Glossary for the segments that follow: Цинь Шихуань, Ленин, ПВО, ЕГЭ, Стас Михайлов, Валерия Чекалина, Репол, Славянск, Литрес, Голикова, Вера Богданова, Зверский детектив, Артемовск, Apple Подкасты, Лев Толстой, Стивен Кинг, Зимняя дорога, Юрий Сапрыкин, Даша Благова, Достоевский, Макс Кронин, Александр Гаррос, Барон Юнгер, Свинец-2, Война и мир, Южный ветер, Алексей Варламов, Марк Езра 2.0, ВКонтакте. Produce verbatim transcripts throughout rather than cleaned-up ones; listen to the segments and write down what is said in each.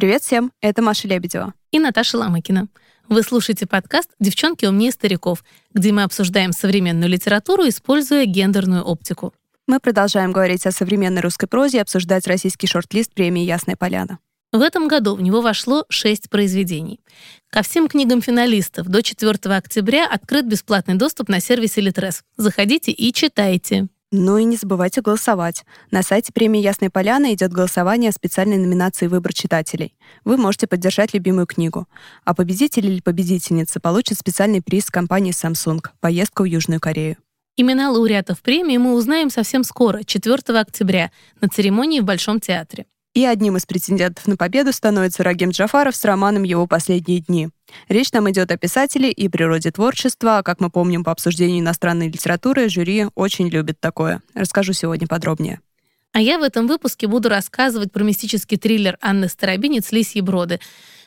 Привет всем, это Маша Лебедева и Наташа Ломыкина. Вы слушаете подкаст «Девчонки умнее стариков», где мы обсуждаем современную литературу, используя гендерную оптику. Мы продолжаем говорить о современной русской прозе и обсуждать российский шорт-лист премии «Ясная поляна». В этом году в него вошло шесть произведений. Ко всем книгам финалистов до четвёртого октября открыт бесплатный доступ на сервисе Литрес. Заходите и читайте. Ну и не забывайте голосовать. На сайте премии «Ясная поляна» идет голосование о специальной номинации «Выбор читателей». Вы можете поддержать любимую книгу. А победитель или победительница получит специальный приз компании Samsung «Поездка в Южную Корею». Имена лауреатов премии мы узнаем совсем скоро, четвёртого октября, на церемонии в Большом театре. И одним из претендентов на победу становится Рагим Джафаров с романом «Его последние дни». Речь там идет о писателе и природе творчества, а, как мы помним по обсуждению иностранной литературы, жюри очень любит такое. Расскажу сегодня подробнее. А я в этом выпуске буду рассказывать про мистический триллер Анны Старобинец «Лисьи броды»,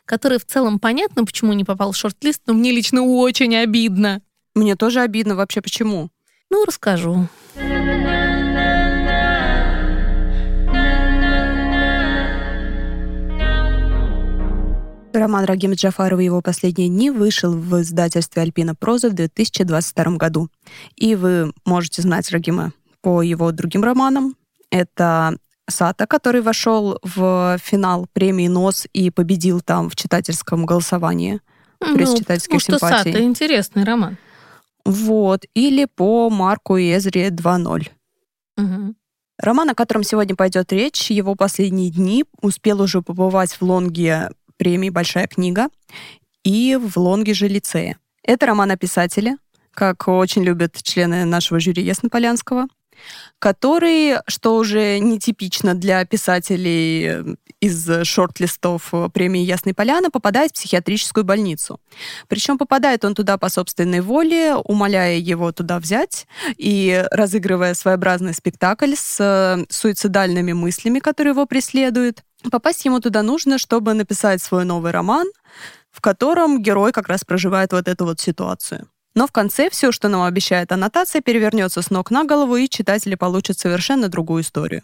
который в целом понятно, почему не попал в шорт-лист, но мне лично очень обидно. Мне тоже обидно. Вообще почему? Ну, расскажу. Роман Рагима Джафарова «Его последние дни» вышел в издательстве «Альпина проза» в две тысячи двадцать втором году. И вы можете знать Рагима по его другим романам. Это «Сата», который вошел в финал премии «Нос» и победил там в читательском голосовании. Ну, приз читательских симпатий. «Сата» — интересный роман. Вот. Или по Марку Езре два ноль. Угу. Роман, о котором сегодня пойдет речь, «Его последние дни», успел уже побывать в лонге премии «Большая книга» и в лонге же лицея. Это роман о писателе, как очень любят члены нашего жюри Яснополянского, который, что уже нетипично для писателей из шорт-листов премии «Ясная поляна», попадает в психиатрическую больницу. Причем попадает он туда по собственной воле, умоляя его туда взять и разыгрывая своеобразный спектакль с суицидальными мыслями, которые его преследуют. Попасть ему туда нужно, чтобы написать свой новый роман, в котором герой как раз проживает вот эту вот ситуацию. Но в конце все, что нам обещает аннотация, перевернется с ног на голову, и читатели получат совершенно другую историю.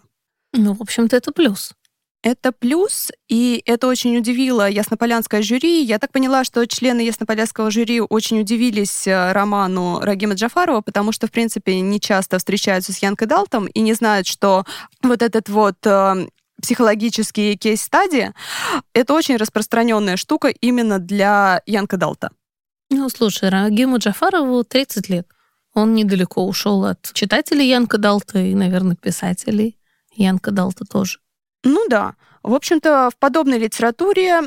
Ну, в общем-то, это плюс. Это плюс, и это очень удивило яснополянское жюри. Я так поняла, что члены яснополянского жюри очень удивились роману Рагима Джафарова, потому что, в принципе, не часто встречаются с Янкой Далтом и не знают, что вот этот вот... психологические кейс-стади — это очень распространенная штука именно для Янка Далта. Ну, слушай, Рагиму Джафарову тридцать лет. Он недалеко ушел от читателей Янка Далта и, наверное, писателей Янка Далта тоже. Ну да. В общем-то, в подобной литературе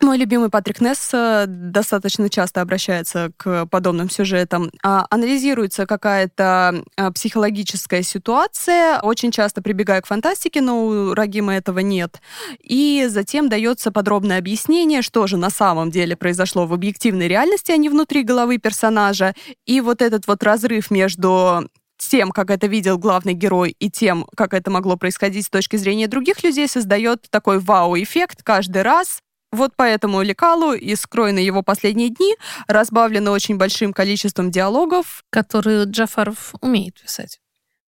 мой любимый Патрик Несс достаточно часто обращается к подобным сюжетам. Анализируется какая-то психологическая ситуация, очень часто прибегая к фантастике, но у Рагима этого нет. И затем дается подробное объяснение, что же на самом деле произошло в объективной реальности, а не внутри головы персонажа. И вот этот вот разрыв между тем, как это видел главный герой, и тем, как это могло происходить с точки зрения других людей, создает такой вау-эффект каждый раз. Вот по этому лекалу и скроены его последние дни, разбавлены очень большим количеством диалогов. Которые Джафаров умеет писать.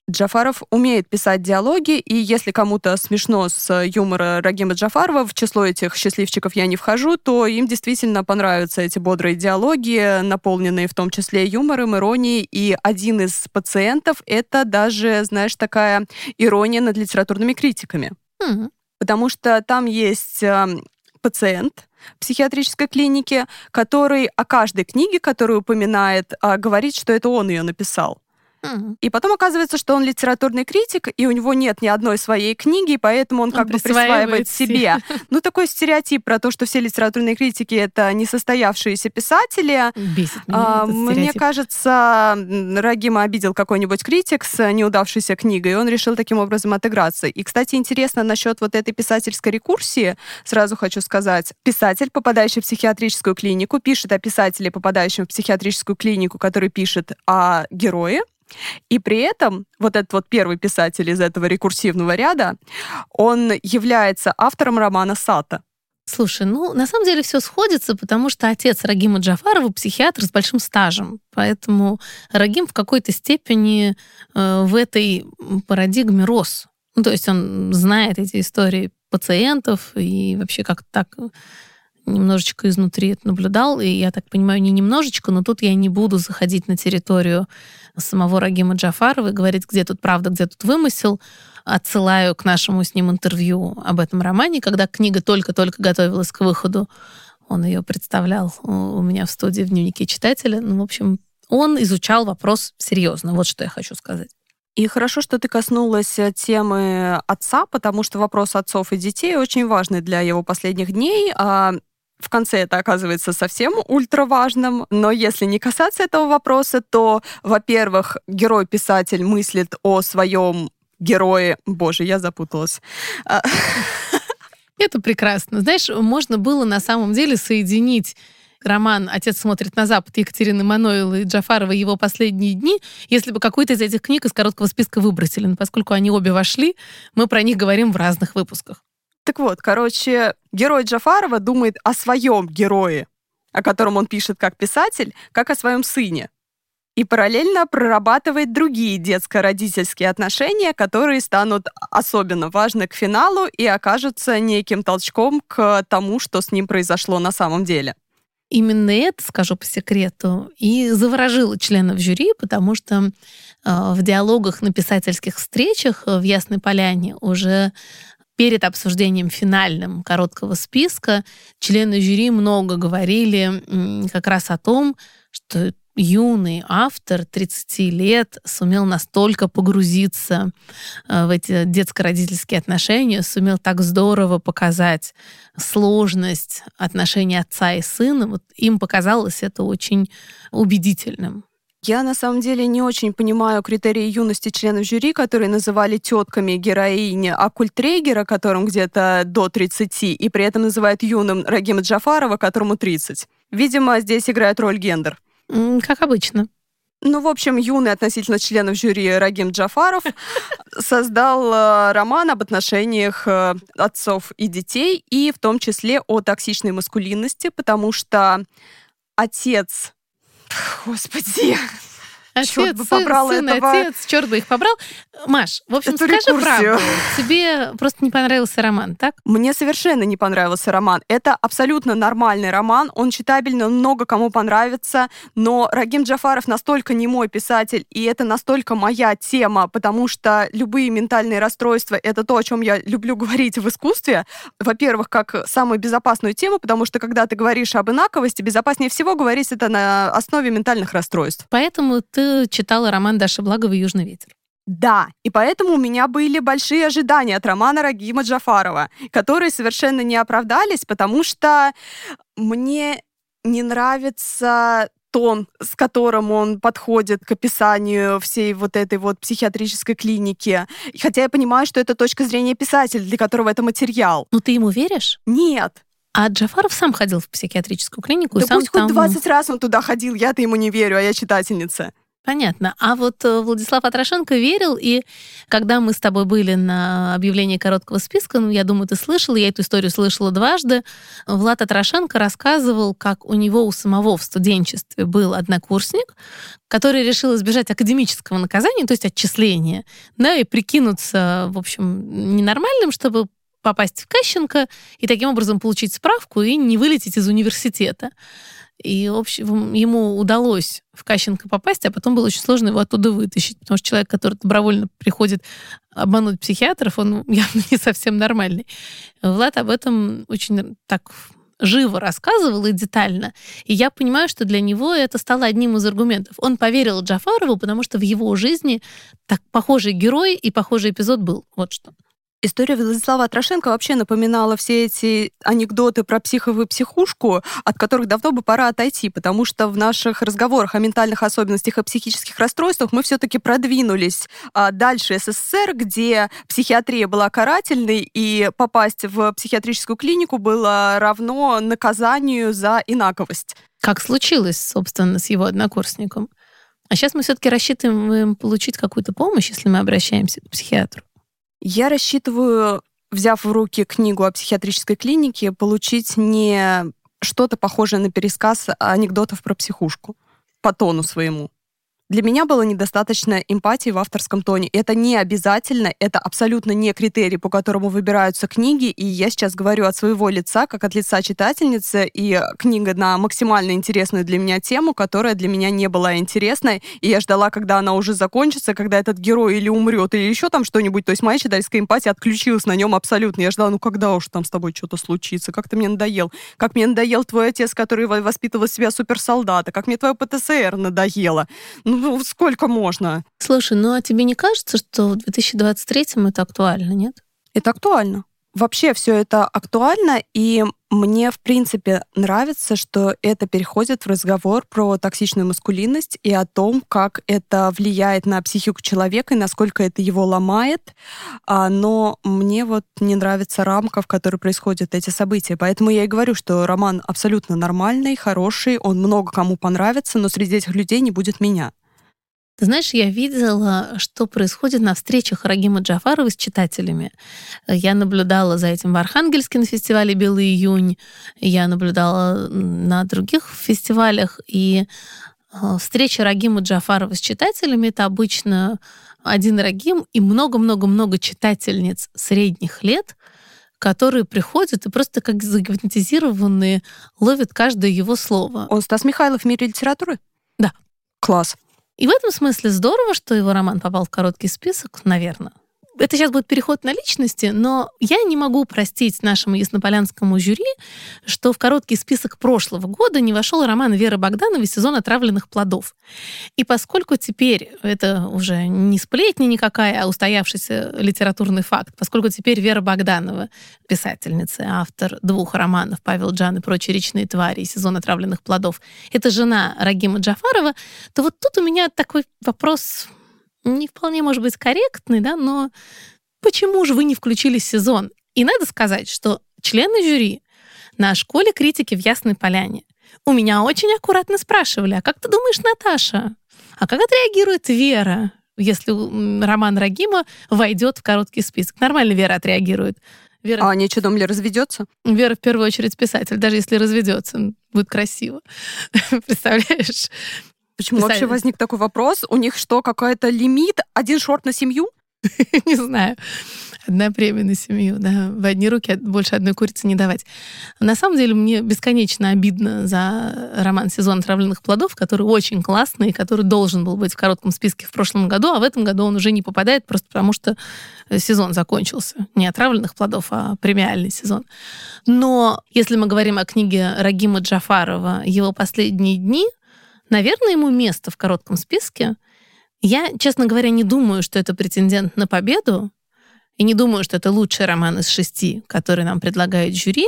Джафаров умеет писать диалоги, и если кому-то смешно с юмора Рагима Джафарова, в число этих счастливчиков я не вхожу, то им действительно понравятся эти бодрые диалоги, наполненные в том числе юмором, иронией. И один из пациентов — это даже, знаешь, такая ирония над литературными критиками. Mm-hmm. Потому что там есть... пациент в психиатрической клинике, который о каждой книге, которую упоминает, говорит, что это он ее написал. Mm-hmm. И потом оказывается, что он литературный критик, и у него нет ни одной своей книги, и поэтому он, он как бы присваивает себе. Ну, такой стереотип про то, что все литературные критики — это несостоявшиеся писатели. Бесит меня этот стереотип. Мне кажется, Рагима обидел какой-нибудь критик с неудавшейся книгой, и он решил таким образом отыграться. И, кстати, интересно насчет вот этой писательской рекурсии. Сразу хочу сказать, писатель, попадающий в психиатрическую клинику, пишет о писателе, попадающем в психиатрическую клинику, который пишет о герое. И при этом вот этот вот первый писатель из этого рекурсивного ряда, он является автором романа «Сата». Слушай, ну, на самом деле все сходится, потому что отец Рагима Джафарова психиатр с большим стажем, поэтому Рагим в какой-то степени э, в этой парадигме рос. Ну, то есть он знает эти истории пациентов и вообще как-то так немножечко изнутри это наблюдал. И я так понимаю, не немножечко, но тут я не буду заходить на территорию самого Рагима Джафарова и говорить, где тут правда, где тут вымысел. Отсылаю к нашему с ним интервью об этом романе, когда книга только-только готовилась к выходу. Он ее представлял у меня в студии в дневнике читателя. Ну, в общем, он изучал вопрос серьезно. Вот что я хочу сказать. И хорошо, что ты коснулась темы отца, потому что вопрос отцов и детей очень важный для его последних дней. А в конце это оказывается совсем ультраважным. Но если не касаться этого вопроса, то, во-первых, герой-писатель мыслит о своем герое... Боже, я запуталась. Это прекрасно. Знаешь, можно было на самом деле соединить роман «Отец смотрит на запад» Екатерины Манойл и Джафарова «Его последние дни», если бы какую-то из этих книг из короткого списка выбросили. Но поскольку они обе вошли, мы про них говорим в разных выпусках. Так вот, короче, герой Джафарова думает о своем герое, о котором он пишет как писатель, как о своем сыне. И параллельно прорабатывает другие детско-родительские отношения, которые станут особенно важны к финалу и окажутся неким толчком к тому, что с ним произошло на самом деле. Именно это, скажу по секрету, и заворожило членов жюри, потому что в диалогах на писательских встречах в «Ясной поляне» уже перед обсуждением финальным короткого списка члены жюри много говорили как раз о том, что юный автор тридцати лет сумел настолько погрузиться в эти детско-родительские отношения, сумел так здорово показать сложность отношений отца и сына. Вот им показалось это очень убедительным. Я, на самом деле, не очень понимаю критерии юности членов жюри, которые называли тетками героини Акультрегера, которым где-то до тридцати, и при этом называют юным Рагима Джафарова, которому тридцать. Видимо, здесь играет роль гендер. Как обычно. Ну, в общем, юный относительно членов жюри Рагим Джафаров создал роман об отношениях отцов и детей, и в том числе о токсичной маскулинности, потому что отец... Господи! Отец, бы побрал сын, этого... отец, черт бы их побрал. Маш, в общем, эту скажи рекурсию. Правду. Тебе просто не понравился роман, так? Мне совершенно не понравился роман. Это абсолютно нормальный роман, он читабельный, он много кому понравится, но Рагим Джафаров настолько не мой писатель, и это настолько моя тема, потому что любые ментальные расстройства — это то, о чем я люблю говорить в искусстве. Во-первых, как самую безопасную тему, потому что, когда ты говоришь об инаковости, безопаснее всего говорить это на основе ментальных расстройств. Поэтому ты читала роман Даши Благовой «Южный ветер». Да, и поэтому у меня были большие ожидания от романа Рагима Джафарова, которые совершенно не оправдались, потому что мне не нравится тон, с которым он подходит к описанию всей вот этой вот психиатрической клиники. Хотя я понимаю, что это точка зрения писателя, для которого это материал. Но ты ему веришь? Нет. А Джафаров сам ходил в психиатрическую клинику. Да и сам пусть там... хоть двадцать раз он туда ходил, я-то ему не верю, а я читательница. Понятно. А вот Владислав Отрошенко верил, и когда мы с тобой были на объявлении короткого списка, ну, я думаю, ты слышала, я эту историю слышала дважды, Влад Отрошенко рассказывал, как у него у самого в студенчестве был однокурсник, который решил избежать академического наказания, то есть отчисления, да, и прикинуться, в общем, ненормальным, чтобы попасть в Кащенко и таким образом получить справку и не вылететь из университета. И, в общем, ему удалось в Кащенко попасть, а потом было очень сложно его оттуда вытащить, потому что человек, который добровольно приходит обмануть психиатров, он явно не совсем нормальный. Влад об этом очень так живо рассказывал и детально. И я понимаю, что для него это стало одним из аргументов. Он поверил Джафарову, потому что в его жизни так похожий герой и похожий эпизод был. Вот что. История Владислава Отрошенко вообще напоминала все эти анекдоты про психовую психушку, от которых давно бы пора отойти, потому что в наших разговорах о ментальных особенностях и психических расстройствах мы все-таки продвинулись дальше СССР, где психиатрия была карательной, и попасть в психиатрическую клинику было равно наказанию за инаковость. Как случилось, собственно, с его однокурсником. А сейчас мы все-таки рассчитываем получить какую-то помощь, если мы обращаемся к психиатру. Я рассчитываю, взяв в руки книгу о психиатрической клинике, получить не что-то похожее на пересказ анекдотов про психушку по тону своему, Для меня было недостаточно эмпатии в авторском тоне. Это не обязательно, это абсолютно не критерий, по которому выбираются книги, и я сейчас говорю от своего лица, как от лица читательницы, и книга на максимально интересную для меня тему, которая для меня не была интересной, и я ждала, когда она уже закончится, когда этот герой или умрет, или еще там что-нибудь. То есть моя читательская эмпатия отключилась на нем абсолютно. Я ждала, ну когда уж там с тобой что-то случится, как ты мне надоел, как мне надоел твой отец, который воспитывал себя суперсолдата, как мне твоя ПТСР надоела. Ну, сколько можно? Слушай, ну а тебе не кажется, что в две тысячи двадцать третьем это актуально, нет? Это актуально. Вообще все это актуально, и мне, в принципе, нравится, что это переходит в разговор про токсичную маскулинность и о том, как это влияет на психику человека и насколько это его ломает. Но мне вот не нравится рамка, в которой происходят эти события. Поэтому я и говорю, что роман абсолютно нормальный, хороший, он много кому понравится, но среди этих людей не будет меня. Ты знаешь, я видела, что происходит на встречах Рагима Джафарова с читателями. Я наблюдала за этим в Архангельске на фестивале «Белый июнь», я наблюдала на других фестивалях, и встреча Рагима Джафарова с читателями — это обычно один Рагим и много-много-много читательниц средних лет, которые приходят и просто как загипнотизированные ловят каждое его слово. Он Стас Михайлов в мире литературы? Да. Класс. И в этом смысле здорово, что его роман попал в короткий список, наверное. Это сейчас будет переход на личности, но я не могу простить нашему яснополянскому жюри, что в короткий список прошлого года не вошел роман Веры Богдановой «Сезон отравленных плодов». И поскольку теперь это уже не сплетня никакая, а устоявшийся литературный факт, поскольку теперь Вера Богданова, писательница, автор двух романов «Павел Джан и прочие речные твари» и «Сезон отравленных плодов», это жена Рагима Джафарова, то вот тут у меня такой вопрос... не вполне, может быть, корректный, да, но почему же вы не включили сезон? И надо сказать, что члены жюри на школе критики в Ясной Поляне у меня очень аккуратно спрашивали, а как ты думаешь, Наташа, а как отреагирует Вера, если роман Рагима войдет в короткий список? Нормально Вера отреагирует. Вера... А они что, думали, разведется? Вера в первую очередь писатель, даже если разведется, будет красиво. Представляешь? Почему писали. Вообще возник такой вопрос? У них что, какой-то лимит? Один шорт на семью? Не знаю. Одна премия на семью, да. В одни руки больше одной курицы не давать. На самом деле мне бесконечно обидно за роман «Сезон отравленных плодов», который очень классный, который должен был быть в коротком списке в прошлом году, а в этом году он уже не попадает просто потому, что сезон закончился. Не отравленных плодов, а премиальный сезон. Но если мы говорим о книге Рагима Джафарова «Его последние дни», наверное, ему место в коротком списке. Я, честно говоря, не думаю, что это претендент на победу, и не думаю, что это лучший роман из шести, который нам предлагает жюри,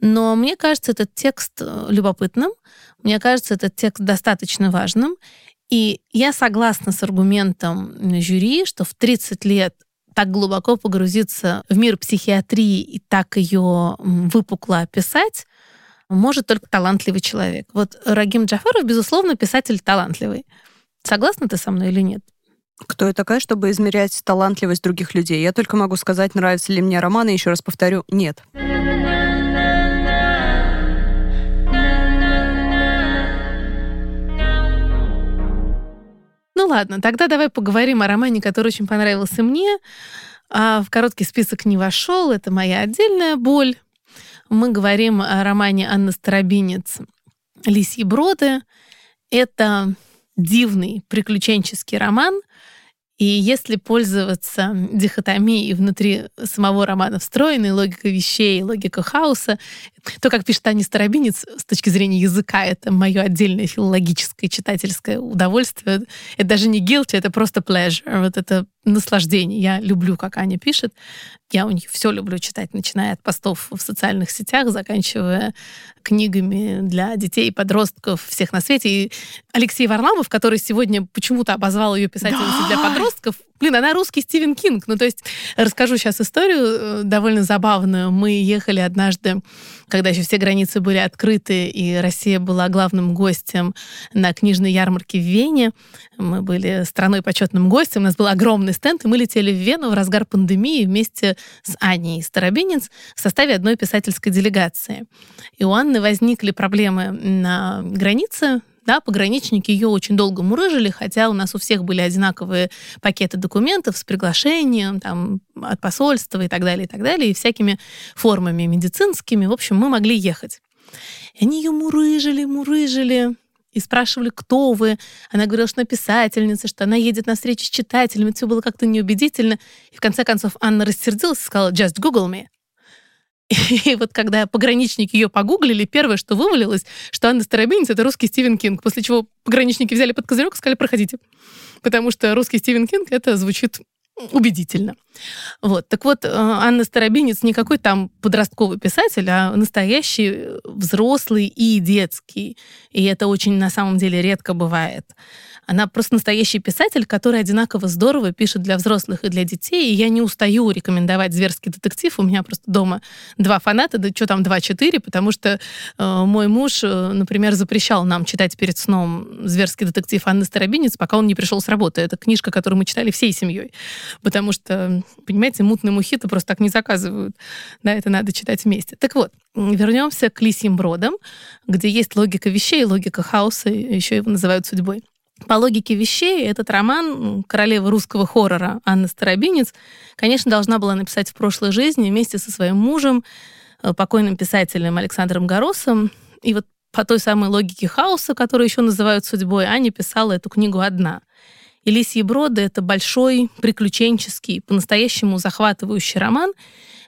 но мне кажется этот текст любопытным, мне кажется этот текст достаточно важным, и я согласна с аргументом жюри, что в тридцать лет так глубоко погрузиться в мир психиатрии и так ее выпукло описать может только талантливый человек. Вот Рагим Джафаров, безусловно, писатель талантливый. Согласна ты со мной или нет? Кто я такая, чтобы измерять талантливость других людей? Я только могу сказать, нравятся ли мне романы, еще раз повторю, нет. Ну ладно, тогда давай поговорим о романе, который очень понравился мне, а в короткий список не вошел. Это моя отдельная боль. Мы говорим о романе Анны Старобинец «Лисьи броды». Это дивный приключенческий роман, и если пользоваться дихотомией внутри самого романа встроенной логикой вещей, логикой хаоса, то, как пишет Анна Старобинец, с точки зрения языка, это мое отдельное филологическое читательское удовольствие. Это даже не guilty, это просто pleasure. Вот это наслаждение. Я люблю, как Аня пишет. Я у нее все люблю читать, начиная от постов в социальных сетях, заканчивая книгами для детей, подростков, всех на свете. И Алексей Варламов, который сегодня почему-то обозвал ее писательницей, да, для подростков. Блин, она русский Стивен Кинг. Ну, то есть, расскажу сейчас историю довольно забавную. Мы ехали однажды, когда еще все границы были открыты, и Россия была главным гостем на книжной ярмарке в Вене. Мы были страной почетным гостем, у нас был огромный стенд, и мы летели в Вену в разгар пандемии вместе с Аней Старобинец в составе одной писательской делегации. И у Анны возникли проблемы на границе, Да, пограничники ее очень долго мурыжили, хотя у нас у всех были одинаковые пакеты документов с приглашением там, от посольства и так далее, и так далее, и всякими формами медицинскими. В общем, мы могли ехать. И они ее мурыжили, мурыжили и спрашивали, кто вы. Она говорила, что она писательница, что она едет на встречу с читателями. Это все было как-то неубедительно. И в конце концов Анна рассердилась и сказала «Just Google me». И вот когда пограничники ее погуглили, первое, что вывалилось, что Анна Старобинец — это русский Стивен Кинг, после чего пограничники взяли под козырек и сказали «проходите», потому что русский Стивен Кинг — это звучит убедительно. Вот. Так вот, Анна Старобинец не какой там подростковый писатель, а настоящий взрослый и детский. И это очень, на самом деле, редко бывает. Она просто настоящий писатель, который одинаково здорово пишет для взрослых и для детей. И я не устаю рекомендовать «Зверский детектив». У меня просто дома два фаната, да что там два-четыре, потому что э, мой муж, э, например, запрещал нам читать перед сном «Зверский детектив» Анны Старобинец, пока он не пришел с работы. Это книжка, которую мы читали всей семьей. Потому что, понимаете, мутные мухи-то просто так не заказывают. Да, это надо читать вместе. Так вот, вернемся к «Лисьим бродам», где есть логика вещей, логика хаоса, еще его называют судьбой. По логике вещей, этот роман королевы русского хоррора Анна Старобинец, конечно, должна была написать в прошлой жизни вместе со своим мужем, покойным писателем Александром Гарросом. И вот по той самой логике хаоса, которую еще называют судьбой, Аня писала эту книгу одна. И «Лисьи броды» — это большой, приключенческий, по-настоящему захватывающий роман,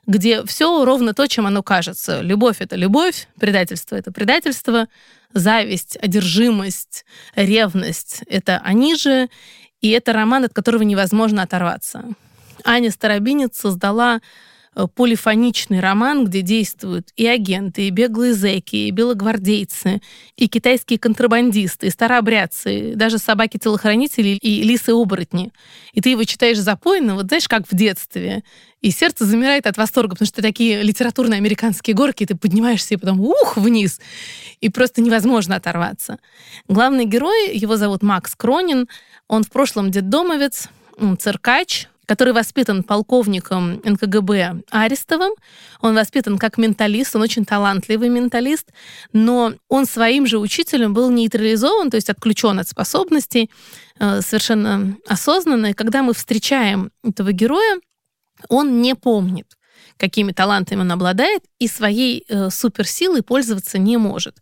где все ровно то, чем оно кажется. Любовь — это любовь, предательство — это предательство, зависть, одержимость, ревность — это они же, и это роман, от которого невозможно оторваться. Аня Старобинец создала полифоничный роман, где действуют и агенты, и беглые зэки, и белогвардейцы, и китайские контрабандисты, и старообрядцы, и даже собаки-телохранители, и лисы-оборотни. И ты его читаешь запойно, вот знаешь, как в детстве. И сердце замирает от восторга, потому что такие литературные американские горки, ты поднимаешься и потом ух, вниз, и просто невозможно оторваться. Главный герой, его зовут Макс Кронин, он в прошлом детдомовец, циркач, который воспитан полковником эн ка гэ бэ Арестовым. Он воспитан как менталист, он очень талантливый менталист, но он своим же учителем был нейтрализован, то есть отключен от способностей совершенно осознанно. И когда мы встречаем этого героя, он не помнит, какими талантами он обладает, и своей э, суперсилой пользоваться не может.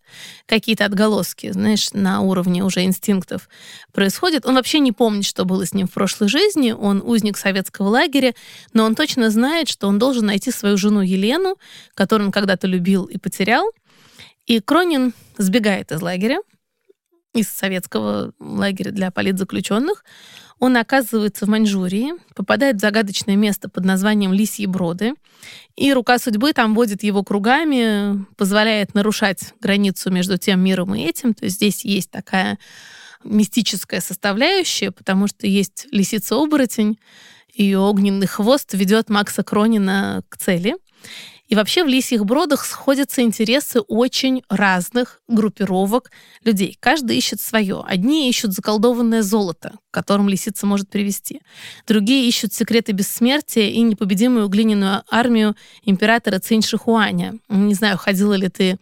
Какие-то отголоски, знаешь, на уровне уже инстинктов происходят. Он вообще не помнит, что было с ним в прошлой жизни. Он узник советского лагеря, но он точно знает, что он должен найти свою жену Елену, которую он когда-то любил и потерял. И Кронин сбегает из лагеря, из советского лагеря для политзаключенных. Он оказывается в Маньчжурии, попадает в загадочное место под названием «Лисьи броды», и рука судьбы там водит его кругами, позволяет нарушать границу между тем миром и этим. То есть здесь есть такая мистическая составляющая, потому что есть лисица-оборотень, ее огненный хвост ведет Макса Кронина к цели. И вообще в «Лисьих бродах» сходятся интересы очень разных группировок людей. Каждый ищет свое. Одни ищут заколдованное золото, к которому лисица может привести. Другие ищут секреты бессмертия и непобедимую глиняную армию императора Цинь-Шихуаня. Не знаю, ходила ли ты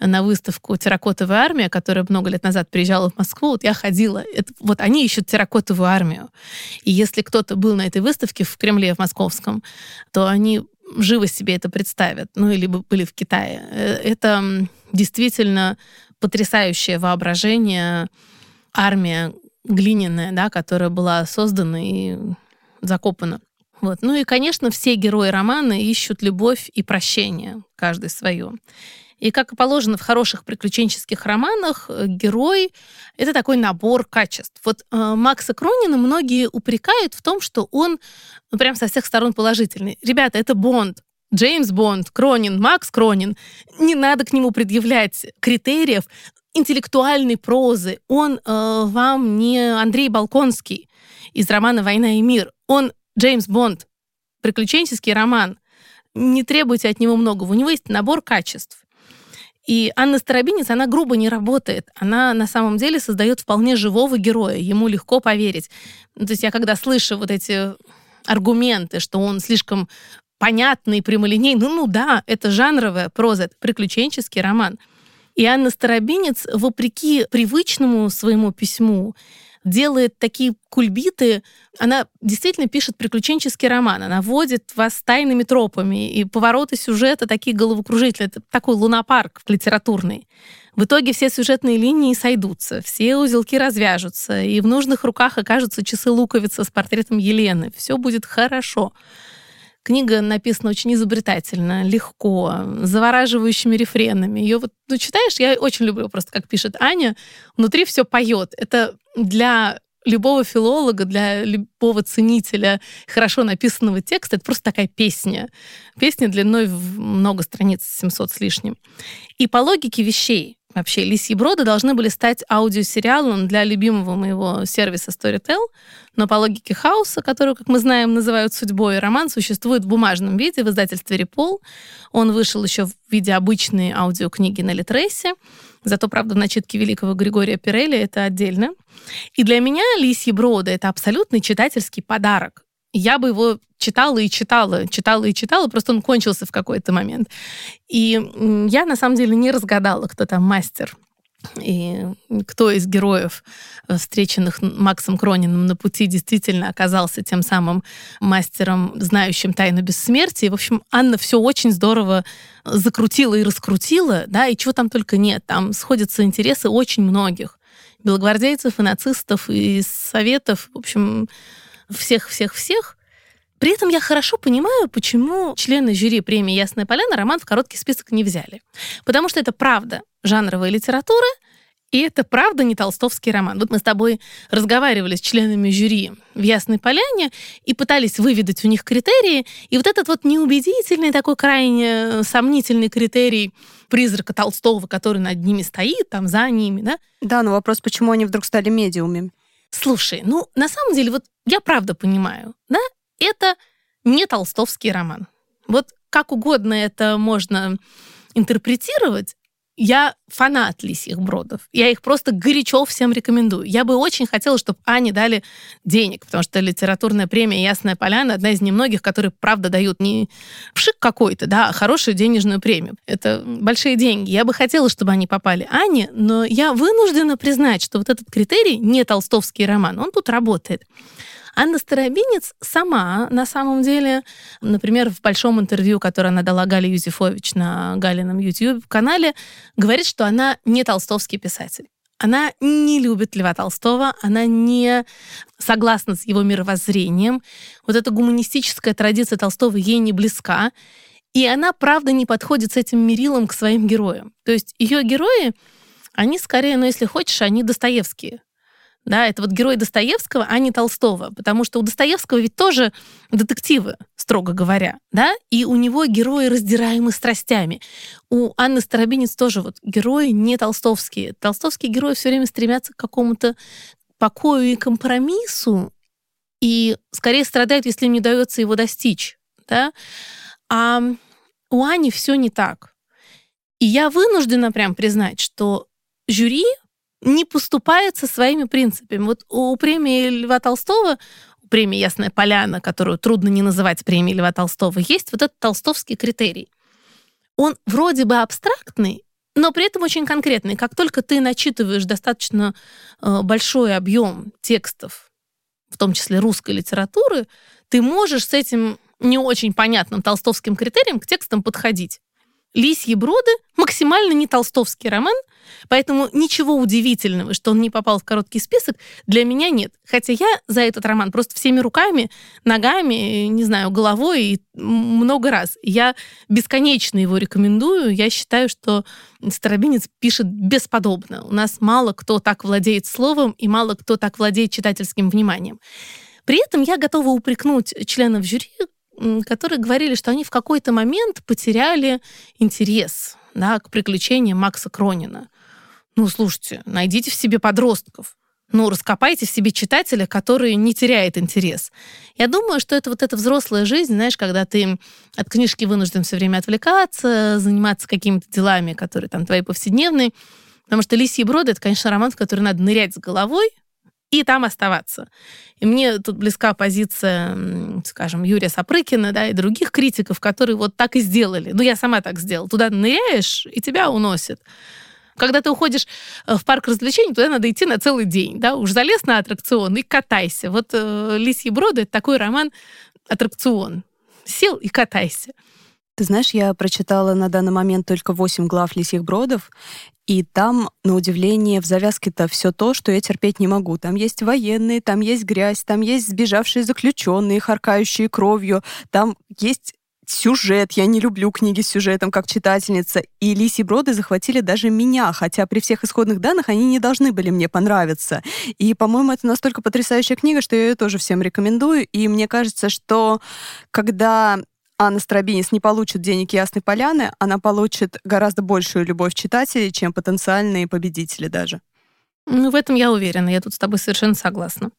на выставку «Терракотовая армия», которая много лет назад приезжала в Москву. Вот я ходила. Это, вот они ищут терракотовую армию. И если кто-то был на этой выставке в Кремле, в Московском, то они живо себе это представят, ну, или были в Китае. Это действительно потрясающее воображение, армия глиняная, да, которая была создана и закопана. Вот. Ну и, конечно, все герои романа ищут любовь и прощение, каждый свое. И, как и положено в хороших приключенческих романах, герой — это такой набор качеств. Вот э, Макса Кронина многие упрекают в том, что он ну, прям со всех сторон положительный. Ребята, это Бонд. Джеймс Бонд, Кронин, Макс Кронин. Не надо к нему предъявлять критериев интеллектуальной прозы. Он э, вам не Андрей Болконский из романа «Война и мир». Он Джеймс Бонд. Приключенческий роман. Не требуйте от него многого. У него есть набор качеств. И Анна Старобинец, она грубо не работает. Она на самом деле создает вполне живого героя. Ему легко поверить. То есть я когда слышу вот эти аргументы, что он слишком понятный, прямолинейный, ну, ну да, это жанровая проза, это приключенческий роман. И Анна Старобинец, вопреки привычному своему письму, делает такие кульбиты. Она действительно пишет приключенческий роман. Она вводит вас тайными тропами. И повороты сюжета такие головокружительные. Это такой лунопарк литературный. В итоге все сюжетные линии сойдутся, все узелки развяжутся, и в нужных руках окажутся часы луковицы с портретом Елены. Все будет хорошо. Книга написана очень изобретательно, легко, завораживающими рефренами. Ее вот, ну, читаешь, я очень люблю просто, как пишет Аня, внутри все поет. Это для любого филолога, для любого ценителя хорошо написанного текста, это просто такая песня. Песня длиной в много страниц, семьсот с лишним. И по логике вещей вообще «Лисьи броды» должны были стать аудиосериалом для любимого моего сервиса Storytel, но по логике хаоса, которую, как мы знаем, называют судьбой, роман существует в бумажном виде в издательстве «Репол». Он вышел еще в виде обычной аудиокниги на Литресе, зато, правда, в начитке великого Григория Переля это отдельно. И для меня «Лисьи броды» — это абсолютный читательский подарок. Я бы его читала и читала, читала и читала, просто он кончился в какой-то момент. И я, на самом деле, не разгадала, кто там мастер и кто из героев, встреченных Максом Крониным на пути, действительно оказался тем самым мастером, знающим тайну бессмертия. И, в общем, Анна все очень здорово закрутила и раскрутила, да, и чего там только нет. Там сходятся интересы очень многих. Белогвардейцев, и нацистов, и советов, в общем... всех-всех-всех. При этом я хорошо понимаю, почему члены жюри премии «Ясная поляна» роман в короткий список не взяли. Потому что это правда жанровая литература, и это правда не толстовский роман. Вот мы с тобой разговаривали с членами жюри в «Ясной поляне» и пытались выведать у них критерии. И вот этот вот неубедительный, такой крайне сомнительный критерий призрака Толстого, который над ними стоит, там, за ними, да? Да, но вопрос, почему они вдруг стали медиумами? Слушай, ну, на самом деле, вот я правда понимаю, да, это не толстовский роман. Вот как угодно это можно интерпретировать. Я фанат «Лисьих бродов». Я их просто горячо всем рекомендую. Я бы очень хотела, чтобы Ане дали денег, потому что литературная премия «Ясная поляна» — одна из немногих, которые, правда, дают не пшик какой-то, да, а хорошую денежную премию. Это большие деньги. Я бы хотела, чтобы они попали Ане, но я вынуждена признать, что вот этот критерий не толстовский роман, он тут работает. Анна Старобинец сама, на самом деле, например, в большом интервью, которое она дала Гале Юзефович на Галином YouTube-канале, говорит, что она не толстовский писатель. Она не любит Льва Толстого, она не согласна с его мировоззрением. Вот эта гуманистическая традиция Толстого ей не близка. И она, правда, не подходит с этим мерилом к своим героям. То есть ее герои, они скорее, ну, если хочешь, они Достоевские. Да, это вот герой Достоевского, а не Толстого. Потому что у Достоевского ведь тоже детективы, строго говоря, да, и у него герои раздираемы страстями. У Анны Старобинец тоже вот герои не толстовские. Толстовские герои все время стремятся к какому-то покою и компромиссу, и скорее страдают, если им не удается его достичь. Да? А у Ани все не так. И я вынуждена прям признать, что жюри не поступает со своими принципами. Вот у премии Льва Толстого, у премии «Ясная поляна», которую трудно не называть премией Льва Толстого, есть вот этот толстовский критерий. Он вроде бы абстрактный, но при этом очень конкретный. Как только ты начитываешь достаточно большой объем текстов, в том числе русской литературы, ты можешь с этим не очень понятным толстовским критерием к текстам подходить. «Лисьи броды» — максимально не толстовский роман, поэтому ничего удивительного, что он не попал в короткий список, для меня нет. Хотя я за этот роман просто всеми руками, ногами, не знаю, головой и много раз. Я бесконечно его рекомендую. Я считаю, что Старобинец пишет бесподобно. У нас мало кто так владеет словом и мало кто так владеет читательским вниманием. При этом я готова упрекнуть членов жюри, которые говорили, что они в какой-то момент потеряли интерес, да, к приключениям Макса Кронина. Ну, слушайте, найдите в себе подростков. Ну, раскопайте в себе читателя, который не теряет интерес. Я думаю, что это вот эта взрослая жизнь, знаешь, когда ты от книжки вынужден все время отвлекаться, заниматься какими-то делами, которые там твои повседневные. Потому что «Лисьи броды» — это, конечно, роман, в который надо нырять с головой, и там оставаться. И мне тут близка позиция, скажем, Юрия Сапрыкина, да, и других критиков, которые вот так и сделали. Ну, я сама так сделала. Туда ныряешь, и тебя уносит. Когда ты уходишь в парк развлечений, туда надо идти на целый день, да, уж залез на аттракцион и катайся. Вот «Лисьи броды» — это такой роман аттракцион. Сел и катайся. Ты знаешь, я прочитала на данный момент только восемь глав «Лисьих бродов», и там, на удивление, в завязке-то все то, что я терпеть не могу. Там есть военные, там есть грязь, там есть сбежавшие заключенные, харкающие кровью, там есть сюжет. Я не люблю книги с сюжетом как читательница. И «Лисьи броды» захватили даже меня, хотя при всех исходных данных они не должны были мне понравиться. И, по-моему, это настолько потрясающая книга, что я ее тоже всем рекомендую. И мне кажется, что когда Анна Старобинец не получит денег «Ясной поляны», она получит гораздо большую любовь читателей, чем потенциальные победители даже. Ну, в этом я уверена. Я тут с тобой совершенно согласна.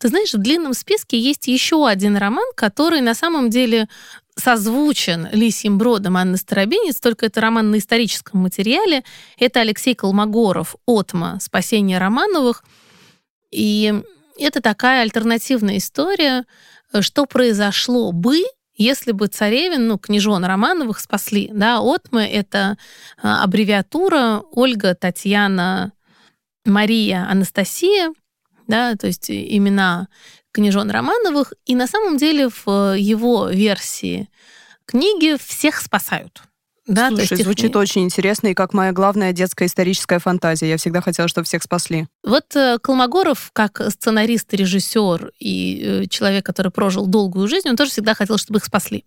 Ты знаешь, в длинном списке есть еще один роман, который на самом деле созвучен «Лисьим бродом» Анны Старобинец, только это роман на историческом материале. Это Алексей Колмогоров «Отма. Спасение Романовых». И это такая альтернативная история, что произошло бы, если бы царевин, ну, княжон Романовых спасли. Да, «Отмы» — это аббревиатура Ольга, Татьяна, Мария, Анастасия, да, то есть имена княжон Романовых. И на самом деле в его версии книги всех спасают. Да, слушай, то есть звучит их... очень интересно, и как моя главная детская историческая фантазия. Я всегда хотела, чтобы всех спасли. Вот Колмогоров, как сценарист, режиссер и человек, который прожил долгую жизнь, он тоже всегда хотел, чтобы их спасли.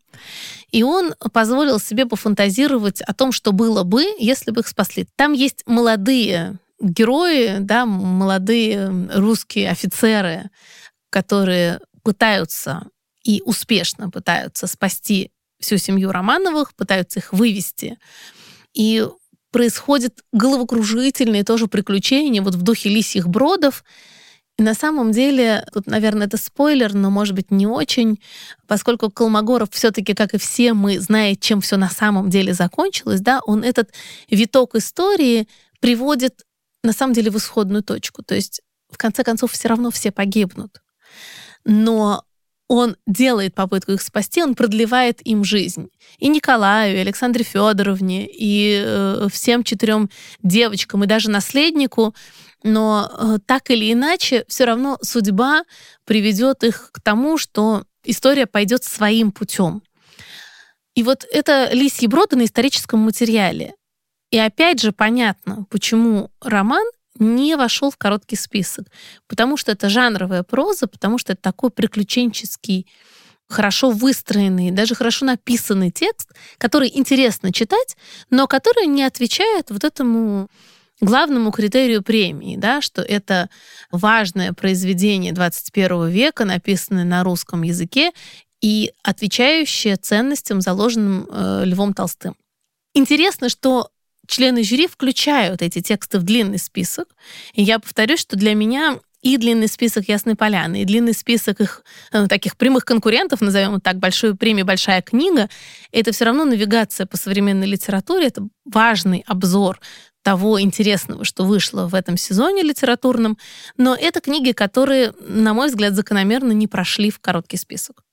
И он позволил себе пофантазировать о том, что было бы, если бы их спасли. Там есть молодые герои, да, молодые русские офицеры, которые пытаются и успешно пытаются спасти всю семью Романовых, пытаются их вывести. И происходит головокружительное тоже приключение вот в духе «Лисьих бродов». И на самом деле, тут, наверное, это спойлер, но, может быть, не очень, поскольку Колмогоров все-таки, как и все мы, знает, чем все на самом деле закончилось, да, он этот виток истории приводит, на самом деле, в исходную точку. То есть, в конце концов, все равно все погибнут. Но он делает попытку их спасти, он продлевает им жизнь. И Николаю, и Александре Федоровне, и э, всем четырем девочкам, и даже наследнику. Но э, так или иначе, все равно судьба приведет их к тому, что история пойдет своим путем. И вот это «Лисьи броды» на историческом материале. И опять же понятно, почему роман не вошел в короткий список. Потому что это жанровая проза, потому что это такой приключенческий, хорошо выстроенный, даже хорошо написанный текст, который интересно читать, но который не отвечает вот этому главному критерию премии, да, что это важное произведение двадцать первого века, написанное на русском языке и отвечающее ценностям, заложенным э, Львом Толстым. Интересно, что члены жюри включают эти тексты в длинный список. И я повторю, что для меня и длинный список «Ясной поляны», и длинный список их ну, таких прямых конкурентов, назовем так, большую премию «Большая книга», это все равно навигация по современной литературе, это важный обзор того интересного, что вышло в этом сезоне литературном. Но это книги, которые, на мой взгляд, закономерно не прошли в короткий список.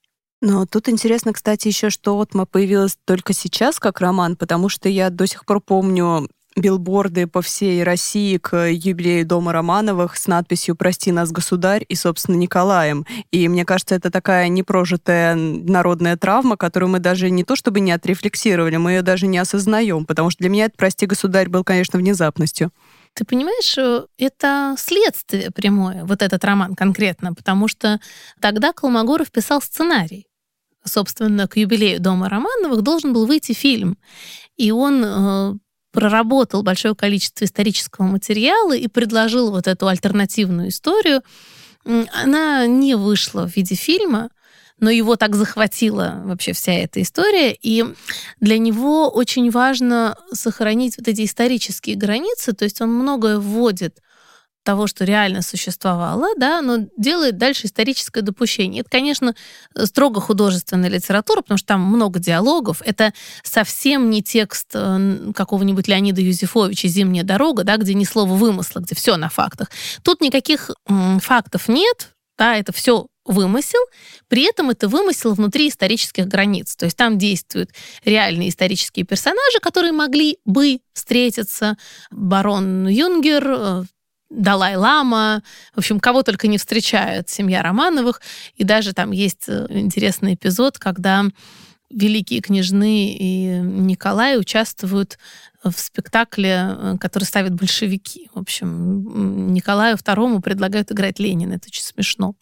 Но тут интересно, кстати, еще, что «Отма» появилась только сейчас как роман, потому что я до сих пор помню билборды по всей России к юбилею Дома Романовых с надписью «Прости нас, государь» и, собственно, Николаем. И мне кажется, это такая непрожитая народная травма, которую мы даже не то чтобы не отрефлексировали, мы ее даже не осознаем, потому что для меня это «Прости, государь» был, конечно, внезапностью. Ты понимаешь, это следствие прямое, вот этот роман конкретно, потому что тогда Колмогоров писал сценарий. Собственно, к юбилею Дома Романовых должен был выйти фильм. И он э, проработал большое количество исторического материала и предложил вот эту альтернативную историю. Она не вышла в виде фильма, но его так захватила вообще вся эта история. И для него очень важно сохранить вот эти исторические границы. То есть он многое вводит того, что реально существовало, да, но делает дальше историческое допущение. Это, конечно, строго художественная литература, потому что там много диалогов. Это совсем не текст какого-нибудь Леонида Юзефовича «Зимняя дорога», да, где ни слова вымысла, где все на фактах. Тут никаких м- фактов нет, да, это все вымысел, при этом это вымысел внутри исторических границ. То есть там действуют реальные исторические персонажи, которые могли бы встретиться. Барон Юнгер, Далай-лама, в общем, кого только не встречает семья Романовых. И даже там есть интересный эпизод, когда великие княжны и Николай участвуют в спектакле, который ставят большевики. В общем, Николаю второму предлагают играть Ленина. Это очень смешно.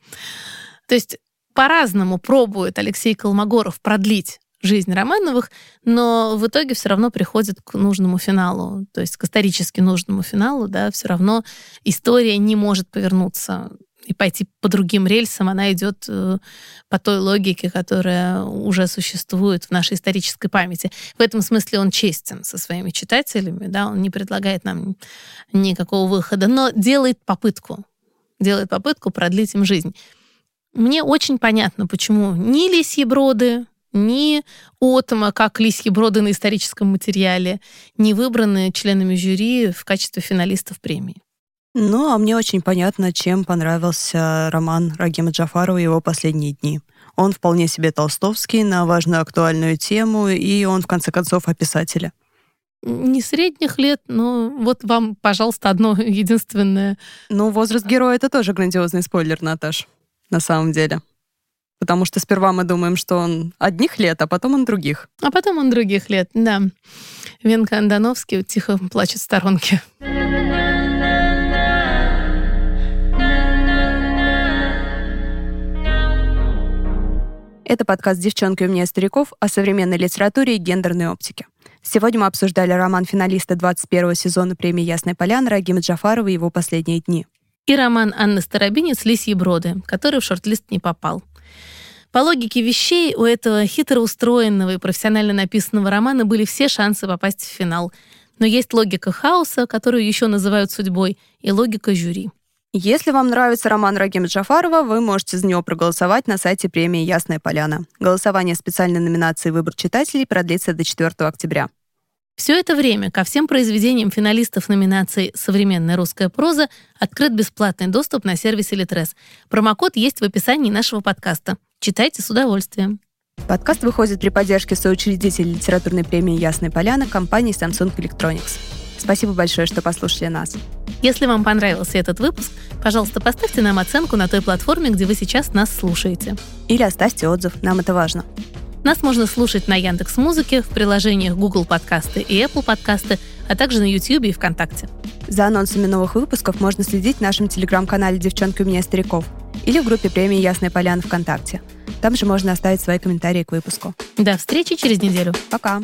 То есть по-разному пробует Алексей Колмогоров продлить жизнь Романовых, но в итоге все равно приходит к нужному финалу, то есть к исторически нужному финалу, да, все равно история не может повернуться и пойти по другим рельсам, она идет по той логике, которая уже существует в нашей исторической памяти. В этом смысле он честен со своими читателями, да, он не предлагает нам никакого выхода, но делает попытку, делает попытку продлить им жизнь. Мне очень понятно, почему ни «Лисьи броды», ни «Отома», как «Лисьи броды» на историческом материале, не выбраны членами жюри в качестве финалистов премии. Ну, а мне очень понятно, чем понравился роман Рагима Джафарова «Его последние дни». Он вполне себе толстовский, на важную актуальную тему, и он, в конце концов, о писателе. Не средних лет, но вот вам, пожалуйста, одно единственное. Ну, возраст героя — это тоже грандиозный спойлер, Наташ, на самом деле. Потому что сперва мы думаем, что он одних лет, а потом он других. А потом он других лет, да. Венка Андановский тихо плачет в сторонке. Это подкаст «Девчонки умнее стариков» о современной литературе и гендерной оптике. Сегодня мы обсуждали роман-финалиста двадцать первого сезона премии «Ясная поляна» Рагима Джафарова и «Его последние дни». И роман Анны Старобинец «Лисьи броды», который в шорт-лист не попал. По логике вещей у этого хитро устроенного и профессионально написанного романа были все шансы попасть в финал. Но есть логика хаоса, которую еще называют судьбой, и логика жюри. Если вам нравится роман Рагима Джафарова, вы можете за него проголосовать на сайте премии «Ясная поляна». Голосование специальной номинации «Выбор читателей» продлится до четвёртого октября. Все это время ко всем произведениям финалистов номинации «Современная русская проза» открыт бесплатный доступ на сервисе Литрес. Промокод есть в описании нашего подкаста. Читайте с удовольствием. Подкаст выходит при поддержке соучредителей литературной премии «Ясная поляна» компании Samsung Electronics. Спасибо большое, что послушали нас. Если вам понравился этот выпуск, пожалуйста, поставьте нам оценку на той платформе, где вы сейчас нас слушаете. Или оставьте отзыв, нам это важно. Нас можно слушать на Яндекс.Музыке, в приложениях Google Подкасты и Apple Подкасты, а также на YouTube и ВКонтакте. За анонсами новых выпусков можно следить в нашем телеграм-канале «Девчонки умнее стариков» или в группе премии «Ясная поляна» ВКонтакте. Там же можно оставить свои комментарии к выпуску. До встречи через неделю. Пока.